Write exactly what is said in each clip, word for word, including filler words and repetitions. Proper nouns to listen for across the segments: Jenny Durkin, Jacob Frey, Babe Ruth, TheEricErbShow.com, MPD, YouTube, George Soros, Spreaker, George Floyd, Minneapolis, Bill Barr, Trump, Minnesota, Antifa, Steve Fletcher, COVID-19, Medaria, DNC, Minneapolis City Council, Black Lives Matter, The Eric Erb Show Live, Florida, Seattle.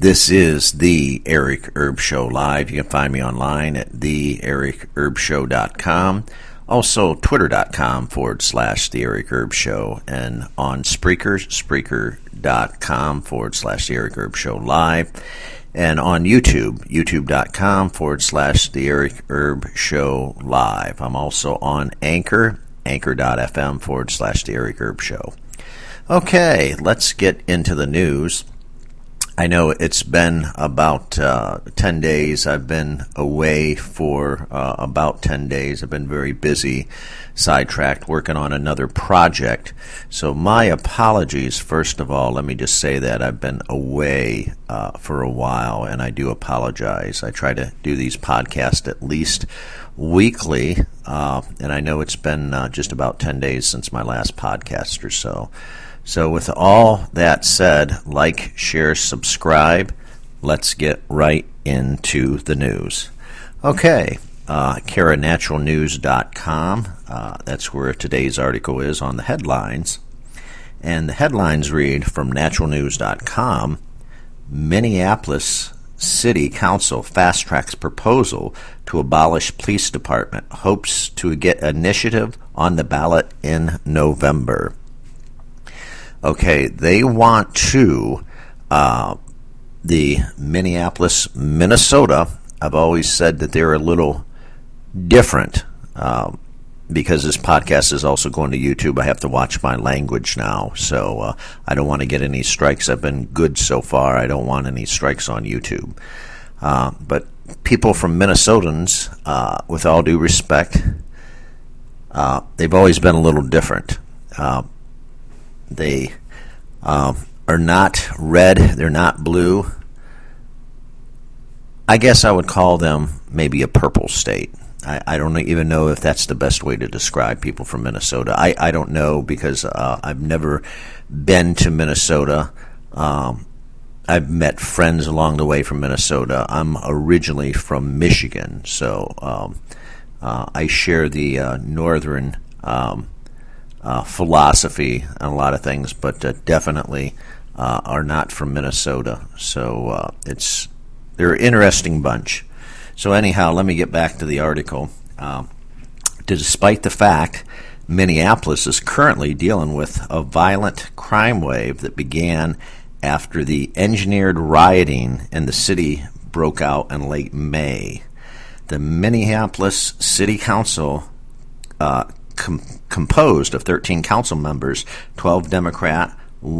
This is The Eric Erb Show Live. You can find me online at the eric herb show dot com. Also, twitter dot com forward slash The Eric Erb Show. And on Spreaker, spreaker dot com forward slash The Eric Erb Show Live. And on YouTube, youtube dot com forward slash The Eric Erb Show Live. I'm also on Anchor, anchor dot f m forward slash The Eric Erb Show. Okay, let's get into the news. I know it's been about uh, ten days. I've been away for uh, about ten days. I've been very busy, sidetracked, working on another project. So my apologies, first of all. Let me just say that I've been away uh, for a while, and I do apologize. I try to do these podcasts at least weekly, uh, and I know it's been uh, just about ten days since my last podcast or so. So with all that said, like, share, subscribe. Let's get right into the news. Okay, uh, Caranaturalnews dot com. Uh, that's where today's article is on the headlines. And the headlines read from natural news dot com, Minneapolis City Council fast-tracks proposal to abolish police department, hopes to get initiative on the ballot in November. Okay, they want to, uh, the Minneapolis, Minnesota, I've always said that they're a little different uh, because this podcast is also going to YouTube. I have to watch my language now, so uh, I don't want to get any strikes. I've been good so far. I don't want any strikes on YouTube. Uh, but people from Minnesotans, uh, with all due respect, uh, they've always been a little different. Uh They uh, are not red. They're not blue. I guess I would call them maybe a purple state. I, I don't even know if that's the best way to describe people from Minnesota. I, I don't know because uh, I've never been to Minnesota. Um, I've met friends along the way from Minnesota. I'm originally from Michigan, so um, uh, I share the uh, northern um Uh, philosophy and a lot of things, but uh, definitely uh, are not from Minnesota. So uh, it's they're an interesting bunch. So anyhow, let me get back to the article. Uh, despite the fact Minneapolis is currently dealing with a violent crime wave that began after the engineered rioting in the city broke out in late May, the Minneapolis City Council uh, composed of thirteen council members, twelve Democrat,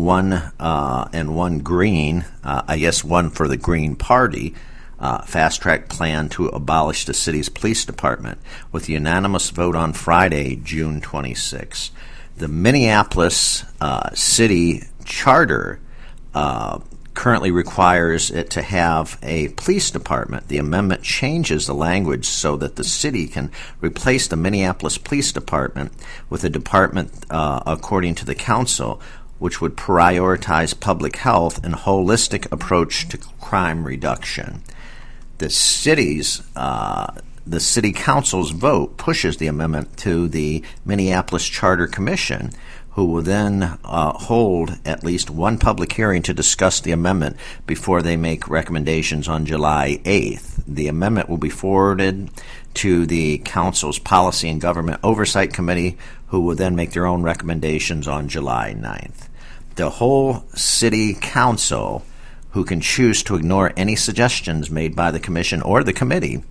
one uh, and one Green, uh, I guess one for the Green Party, uh, fast-track plan to abolish the city's police department with a unanimous vote on Friday, June twenty-sixth. The Minneapolis uh, City Charter uh, currently requires it to have a police department. The amendment changes the language so that the city can replace the Minneapolis Police Department with a department, uh, according to the council, which would prioritize public health and holistic approach to crime reduction. The city's uh, the city council's vote pushes the amendment to the Minneapolis Charter Commission, who will then uh, hold at least one public hearing to discuss the amendment before they make recommendations on July eighth. The amendment will be forwarded to the Council's Policy and Government Oversight Committee, who will then make their own recommendations on July ninth. The whole City Council, who can choose to ignore any suggestions made by the Commission or the Committee,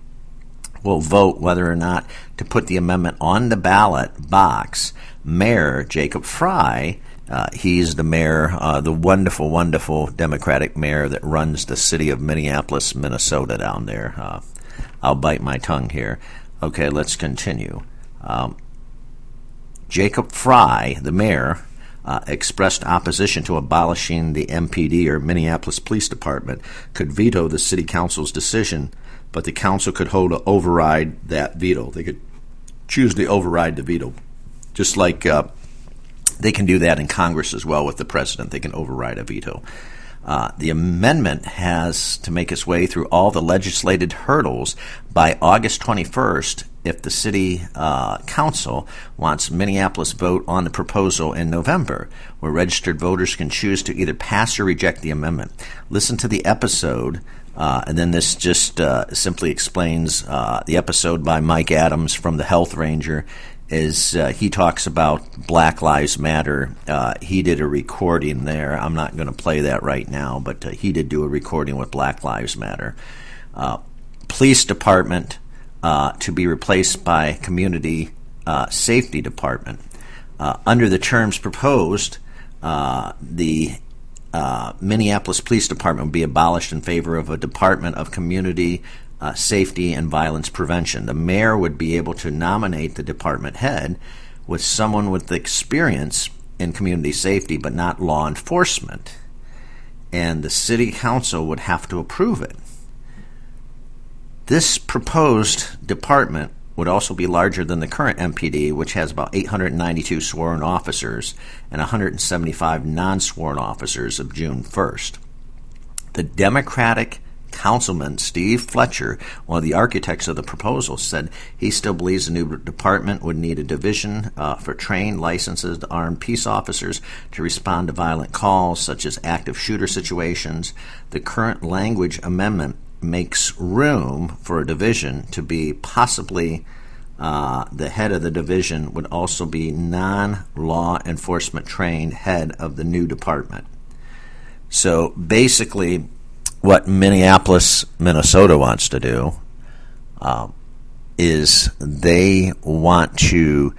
will vote whether or not to put the amendment on the ballot box. Mayor Jacob Frey, uh, he's the mayor, uh, the wonderful, wonderful Democratic mayor that runs the city of Minneapolis, Minnesota down there. Uh, I'll bite my tongue here. Okay, let's continue. Um, Jacob Frey, the mayor, Uh, expressed opposition to abolishing the M P D, or Minneapolis Police Department, could veto the city council's decision, but the council could hold an override that veto. They could choose to override the veto, just like uh, they can do that in Congress as well with the president. They can override a veto. Uh, the amendment has to make its way through all the legislated hurdles by August twenty-first if the city uh, council wants Minneapolis vote on the proposal in November, where registered voters can choose to either pass or reject the amendment. Listen to the episode, uh, and then this just uh, simply explains uh, the episode by Mike Adams from the Health Ranger. Is uh, he talks about Black Lives Matter. Uh, he did a recording there. I'm not going to play that right now, but uh, he did do a recording with Black Lives Matter. Uh, police department uh, to be replaced by community uh, safety department. Uh, under the terms proposed, uh, the uh, Minneapolis Police Department would be abolished in favor of a Department of Community Uh, safety and violence prevention. The mayor would be able to nominate the department head with someone with experience in community safety but not law enforcement, and the city council would have to approve it. This proposed department would also be larger than the current M P D, which has about eight hundred ninety-two sworn officers and one hundred seventy-five non-sworn officers of June first. The Democratic Councilman Steve Fletcher, one of the architects of the proposal, said he still believes the new department would need a division uh, for trained, licensed, armed peace officers to respond to violent calls, such as active shooter situations. The current language amendment makes room for a division to be possibly uh, the head of the division would also be non-law enforcement trained head of the new department. So basically, what Minneapolis, Minnesota wants to do uh, is they want to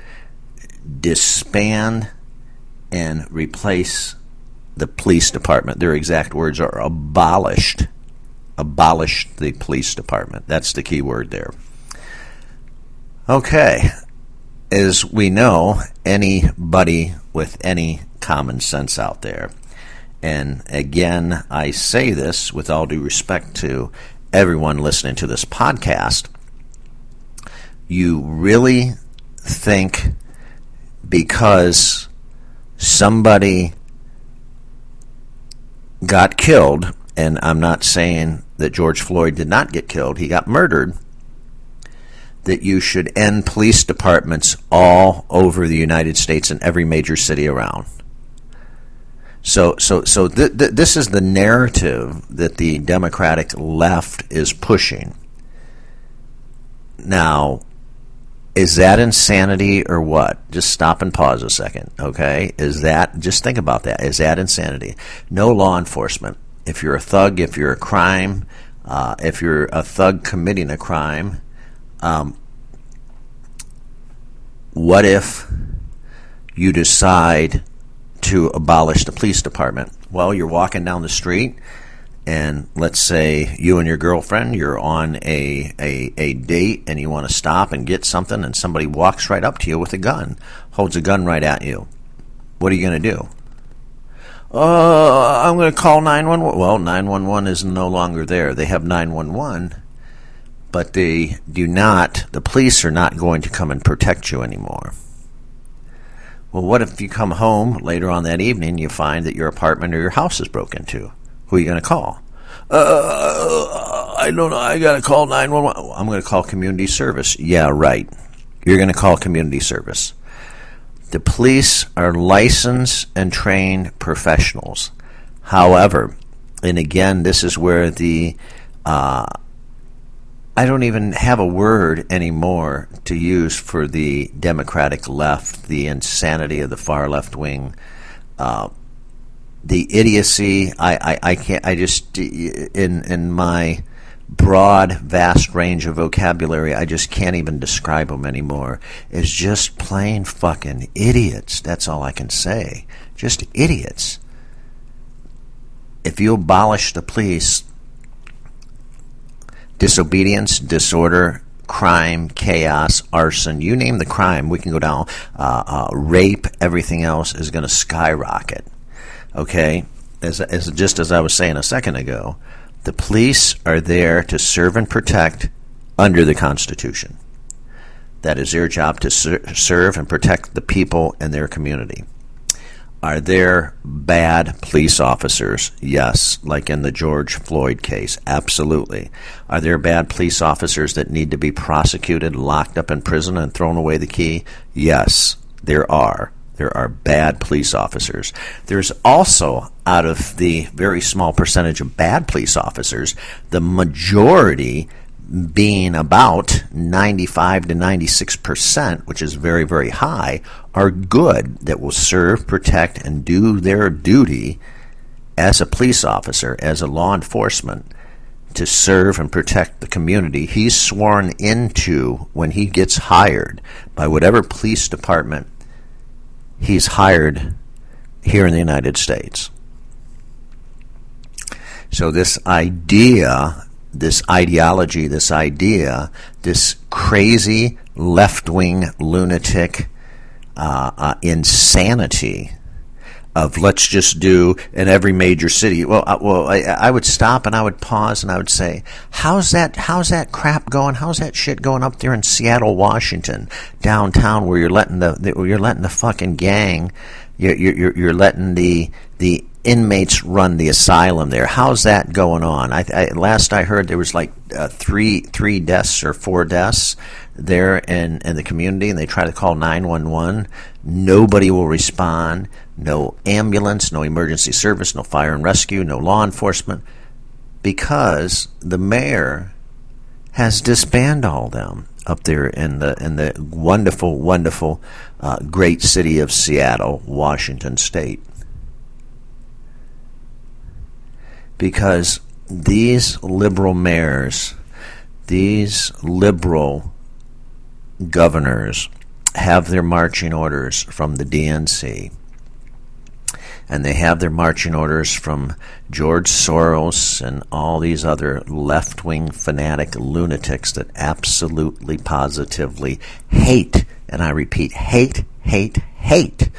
disband and replace the police department. Their exact words are abolished. Abolished the police department. That's the key word there. Okay. As we know, anybody with any common sense out there, and again, I say this with all due respect to everyone listening to this podcast, you really think because somebody got killed, and I'm not saying that George Floyd did not get killed, he got murdered, that you should end police departments all over the United States in every major city around. So so, so th- th- this is the narrative that the Democratic left is pushing. Now, is that insanity or what? Just stop and pause a second, okay? Is that, just think about that. Is that insanity? No law enforcement. If you're a thug, if you're a crime, uh, if you're a thug committing a crime, um, what if you decide to abolish the police department? Well, you're walking down the street, and let's say you and your girlfriend, you're on a, a, a date, and you want to stop and get something, and somebody walks right up to you with a gun, holds a gun right at you. What are you going to do? Uh, I'm going to call nine one one. Well, nine one one is no longer there. They have nine one one, but they do not, the police are not going to come and protect you anymore. Well, what if you come home later on that evening and you find that your apartment or your house is broken into? Who are you going to call? Uh, I don't know. I got to call nine one one. I'm going to call community service. Yeah, right. You're going to call community service. The police are licensed and trained professionals. However, and again, this is where the uh, I don't even have a word anymore to use for the Democratic left, the insanity of the far left wing, uh, the idiocy. I, I, I can't. I just in in my broad, vast range of vocabulary, I just can't even describe them anymore. It's just plain fucking idiots. That's all I can say. Just idiots. If you abolish the police, disobedience, disorder, crime, chaos, arson, you name the crime, we can go down. Uh, uh, rape, everything else is going to skyrocket. Okay? As, as just as I was saying a second ago, the police are there to serve and protect under the Constitution. That is their job, to ser- serve and protect the people and their community. Are there bad police officers? Yes, like in the George Floyd case, absolutely. Are there bad police officers that need to be prosecuted, locked up in prison, and thrown away the key? Yes, there are. There are bad police officers. There's also, out of the very small percentage of bad police officers, the majority being about ninety-five to ninety-six percent, which is very, very high, are good, that will serve, protect, and do their duty as a police officer, as a law enforcement, to serve and protect the community he's sworn into when he gets hired by whatever police department he's hired here in the United States. So this idea... This ideology, this idea, this crazy left-wing lunatic uh, uh, insanity of let's just do in every major city. Well, uh, well, I, I would stop and I would pause and I would say, "How's that? How's that crap going? How's that shit going up there in Seattle, Washington, downtown, where you're letting the, the where you're letting the fucking gang, you're you're, you're letting the the." inmates run the asylum there. How's that going on? I, I, last I heard, there was like uh, three three deaths or four deaths there in, in the community, and they try to call nine one one. Nobody will respond. No ambulance, no emergency service, no fire and rescue, no law enforcement, because the mayor has disbanded all them up there in the in the wonderful, wonderful, uh, great city of Seattle, Washington State. Because these liberal mayors, these liberal governors have their marching orders from the D N C. And they have their marching orders from George Soros and all these other left-wing fanatic lunatics that absolutely, positively hate, and I repeat, hate, hate, hate,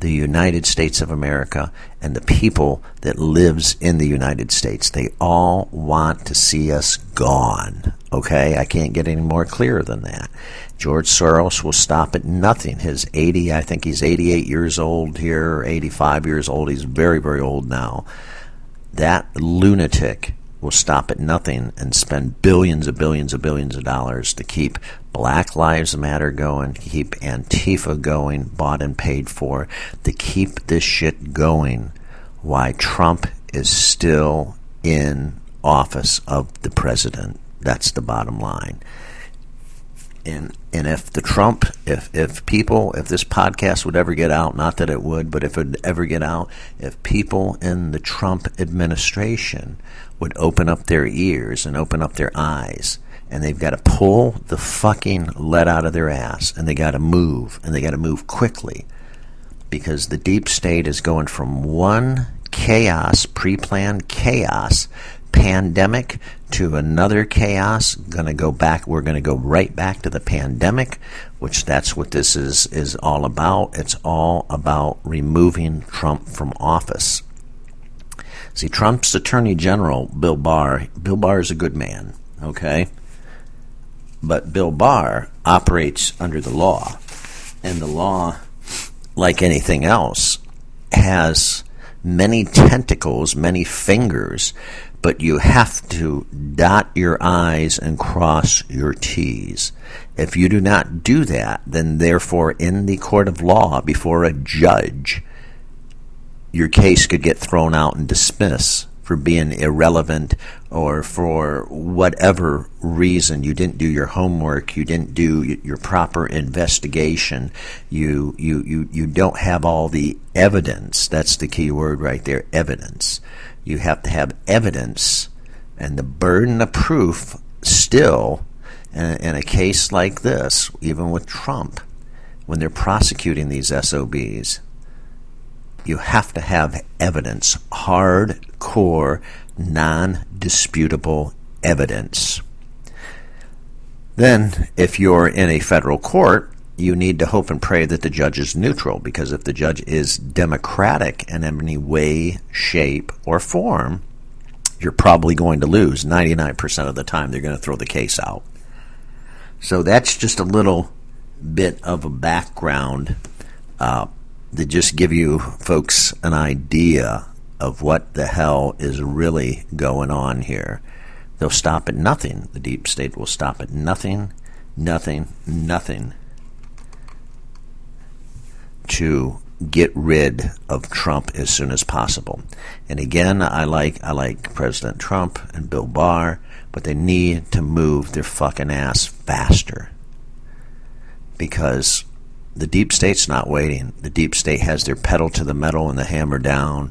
the United States of America and the people that lives in the United States. They all want to see us gone. Okay? I can't get any more clearer than that. George Soros will stop at nothing. His eighty, I think he's eighty-eight years old here, or eighty-five years old. He's very, very old now. That lunatic will stop at nothing and spend billions and billions and billions of dollars to keep Black Lives Matter going, keep Antifa going, bought and paid for, to keep this shit going, why Trump is still in office of the president. That's the bottom line. And and if the Trump, if, if people, if this podcast would ever get out, not that it would, but if it would ever get out, if people in the Trump administration would open up their ears and open up their eyes, and they've got to pull the fucking lead out of their ass, and they got to move, and they got to move quickly, because the deep state is going from one chaos, pre-planned chaos, pandemic, to another chaos. Gonna go back. We're gonna go right back to the pandemic, which that's what this is is all about. It's all about removing Trump from office. See, Trump's Attorney General, Bill Barr. Bill Barr is a good man. Okay. But Bill Barr operates under the law, and the law, like anything else, has many tentacles, many fingers, but you have to dot your I's and cross your T's. If you do not do that, then therefore in the court of law, before a judge, your case could get thrown out and dismissed for being irrelevant, or for whatever reason. You didn't do your homework, you didn't do your proper investigation, you you you you don't have all the evidence. That's the key word right there, evidence. You have to have evidence, and the burden of proof still in a case like this, even with Trump, when they're prosecuting these S O Bs, you have to have evidence, hardcore, non-disputable evidence. Then, if you're in a federal court, you need to hope and pray that the judge is neutral, because if the judge is democratic in any way, shape, or form, you're probably going to lose. ninety-nine percent of the time, they're going to throw the case out. So that's just a little bit of a background uh to just give you folks an idea of what the hell is really going on here. They'll stop at nothing. The deep state will stop at nothing, nothing, nothing to get rid of Trump as soon as possible. And again, I like I like President Trump and Bill Barr, but they need to move their fucking ass faster, because the deep state's not waiting. The deep state has their pedal to the metal and the hammer down,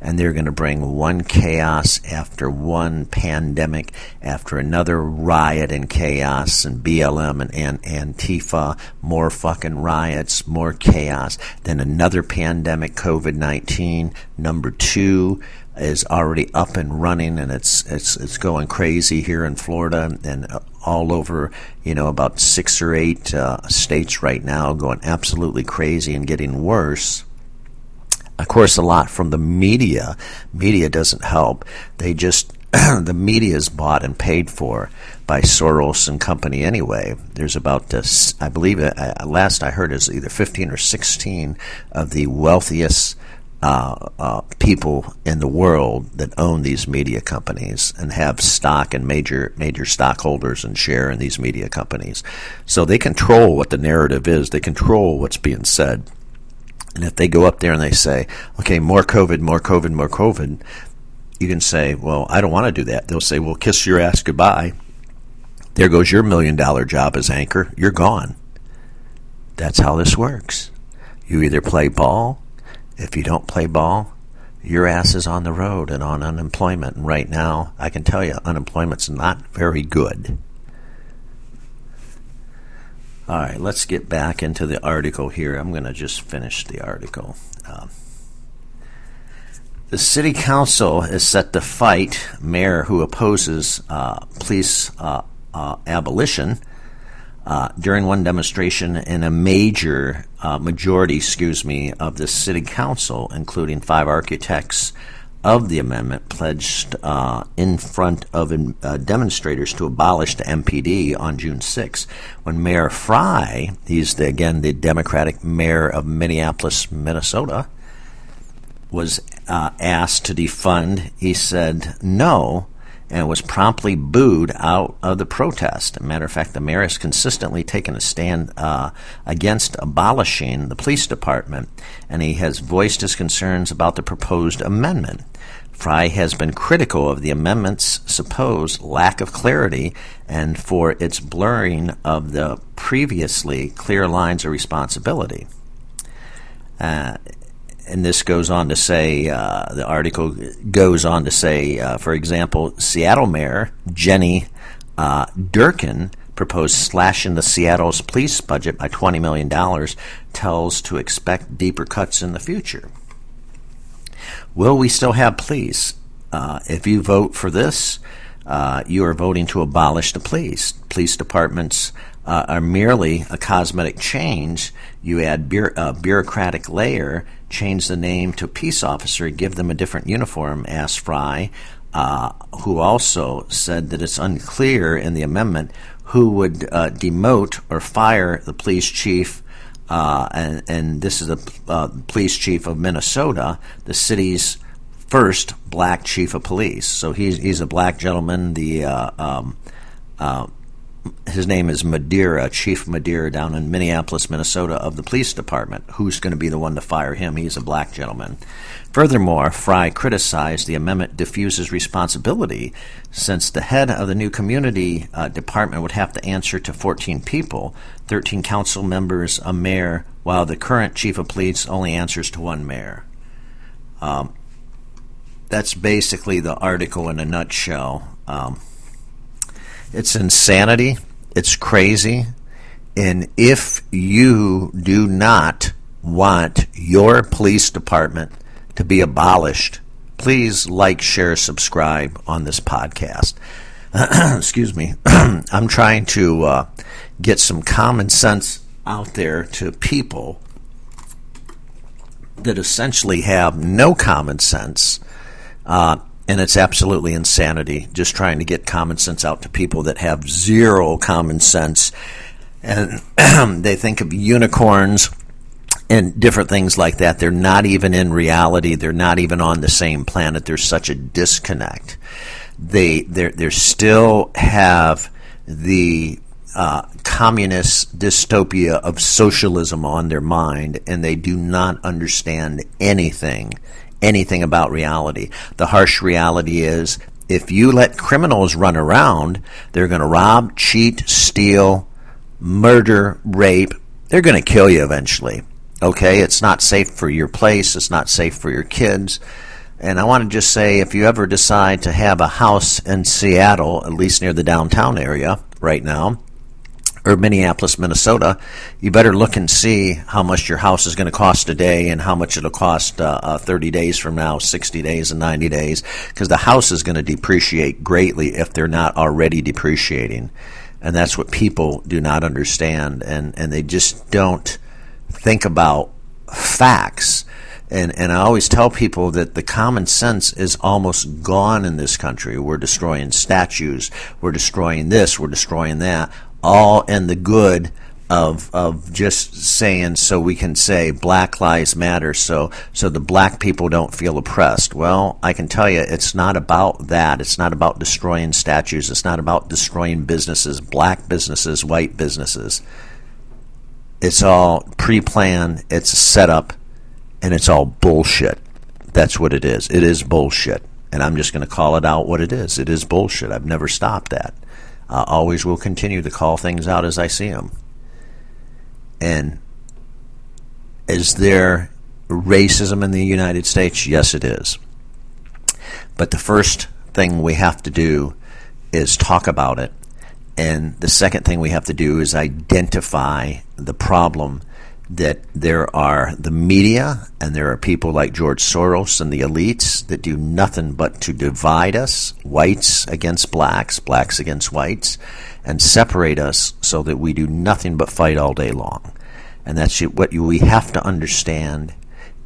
and they're going to bring one chaos after one pandemic after another riot and chaos, and B L M and, and Antifa, more fucking riots, more chaos. Then another pandemic, COVID nineteen, number two, is already up and running, and it's it's it's going crazy here in Florida and all over, you know, about six or eight uh, states right now, going absolutely crazy and getting worse. Of course, a lot from the media. Media doesn't help. They just, the media is bought and paid for by Soros and company anyway. There's about, uh, I believe, uh, last I heard, is either fifteen or sixteen of the wealthiest uh, uh, people in the world that own these media companies and have stock and major, major stockholders and share in these media companies. So they control what the narrative is. They control what's being said. And if they go up there and they say, okay, more COVID, more COVID, more COVID, you can say, well, I don't want to do that. They'll say, well, kiss your ass goodbye. There goes your million-dollar job as anchor. You're gone. That's how this works. You either play ball. If you don't play ball, your ass is on the road and on unemployment. And right now, I can tell you, unemployment's not very good. All right, let's get back into the article here. I'm going to just finish the article. Um, the city council is set to fight mayor who opposes uh, police uh, uh, abolition. Uh, during one demonstration in a major uh, majority, excuse me, of the city council, including five architects of the amendment, pledged uh, in front of uh, demonstrators to abolish the M P D on June sixth, when Mayor Frey, he's the, again the Democratic mayor of Minneapolis, Minnesota, was uh, asked to defund. He said no and was promptly booed out of the protest. As a matter of fact, the mayor has consistently taken a stand uh, against abolishing the police department, and he has voiced his concerns about the proposed amendment. Frey has been critical of the amendment's supposed lack of clarity and for its blurring of the previously clear lines of responsibility. Uh, And this goes on to say, uh, the article goes on to say, uh, for example, Seattle Mayor Jenny uh, Durkin proposed slashing the Seattle's police budget by twenty million dollars, tells to expect deeper cuts in the future. Will we still have police? Uh, if you vote for this, uh, you are voting to abolish the police. Police departments uh, are merely a cosmetic change. You add bu- a bureaucratic layer, change the name to peace officer, give them a different uniform, asked Frey, uh, who also said that it's unclear in the amendment who would uh, demote or fire the police chief, uh, and, and this is the uh, police chief of Minnesota, the city's first black chief of police. So he's, he's a black gentleman. The uh, um, uh, his name is Medaria, Chief Medaria, down in Minneapolis, Minnesota, of the police department. Who's going to be the one to fire him? He's a black gentleman. Furthermore, Frey criticized the amendment diffuses responsibility, since the head of the new community uh, department would have to answer to fourteen people, thirteen council members, a mayor, while the current chief of police only answers to one mayor. Um, that's basically the article in a nutshell. Um It's insanity. It's crazy. And if you do not want your police department to be abolished, please like, share, subscribe on this podcast. Excuse me. I'm trying to uh, get some common sense out there to people that essentially have no common sense. Uh And it's absolutely insanity, just trying to get common sense out to people that have zero common sense. And they think of unicorns and different things like that. They're not even in reality. They're not even on the same planet. There's such a disconnect. They they still have the uh, communist dystopia of socialism on their mind, and they do not understand anything, anything about reality. The harsh reality is if you let criminals run around, they're going to rob, cheat, steal, murder, rape. They're going to kill you eventually. Okay, it's not safe for your place. It's not safe for your kids. And I want to just say, if you ever decide to have a house in Seattle, at least near the downtown area right now, or Minneapolis, Minnesota, you better look and see how much your house is going to cost today and how much it'll cost uh, uh, thirty days from now, sixty days and ninety days, because the house is going to depreciate greatly if they're not already depreciating. And that's what people do not understand, and, and they just don't think about facts. And and I always tell people that the common sense is almost gone in this country. We're destroying statues. We're destroying this. We're destroying that. All in the good of of just saying, so we can say Black Lives Matter, so so the black people don't feel oppressed. Well, I can tell you it's not about that. It's not about destroying statues. It's not about destroying businesses, black businesses, white businesses. It's all pre-planned. It's a setup. And it's all bullshit. That's what it is. It is bullshit. And I'm just going to call it out what it is. It is bullshit. I've never stopped that. I always will continue to call things out as I see them. And is there racism in the United States? Yes, it is. But the first thing we have to do is talk about it. And the second thing we have to do is identify the problem, that there are the media and there are people like George Soros and the elites that do nothing but to divide us, whites against blacks, blacks against whites, and separate us so that we do nothing but fight all day long. And that's what we have to understand,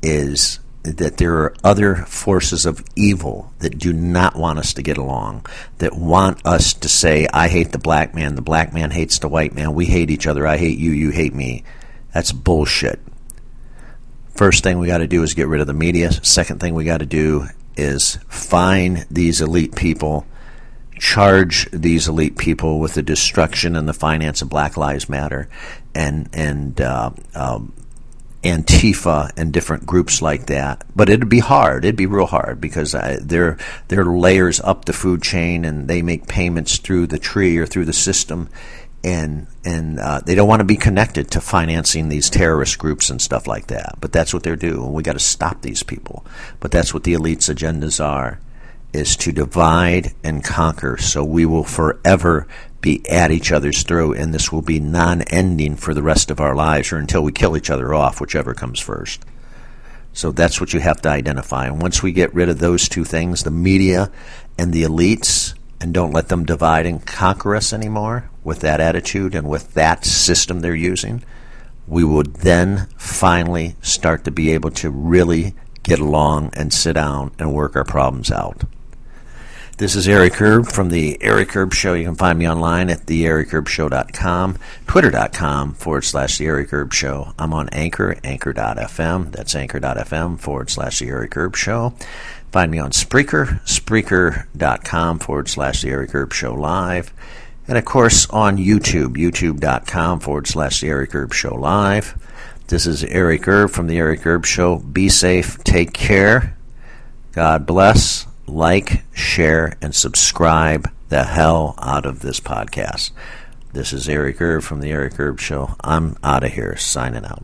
is that there are other forces of evil that do not want us to get along, that want us to say, I hate the black man, the black man hates the white man, we hate each other, I hate you, you hate me. That's bullshit. First thing we got to do is get rid of the media. Second thing we got to do is find these elite people, charge these elite people with the destruction and the finance of Black Lives Matter and and uh, um, Antifa and different groups like that. But it'd be hard. It'd be real hard, because I, they're they're layers up the food chain, and they make payments through the tree or through the system. And and uh, they don't want to be connected to financing these terrorist groups and stuff like that. But that's what they're doing. We got to stop these people. But that's what the elites' agendas are, is to divide and conquer. So we will forever be at each other's throat, and this will be non-ending for the rest of our lives, or until we kill each other off, whichever comes first. So that's what you have to identify. And once we get rid of those two things, the media and the elites, and don't let them divide and conquer us anymore with that attitude and with that system they're using, we would then finally start to be able to really get along and sit down and work our problems out. This is Eric Erb from The Eric Erb Show. You can find me online at the eric erb show dot com, twitter dot com forward slash The Eric Erb Show. I'm on Anchor, anchor dot f m. That's anchor dot f m forward slash The Eric Erb Show. Find me on Spreaker, Spreaker dot com forward slash The Eric Erb Show Live. And, of course, on YouTube, YouTube dot com forward slash The Eric Erb Show Live. This is Eric Erb from The Eric Erb Show. Be safe. Take care. God bless. Like, share, and subscribe the hell out of this podcast. This is Eric Erb from The Eric Erb Show. I'm out of here. Signing out.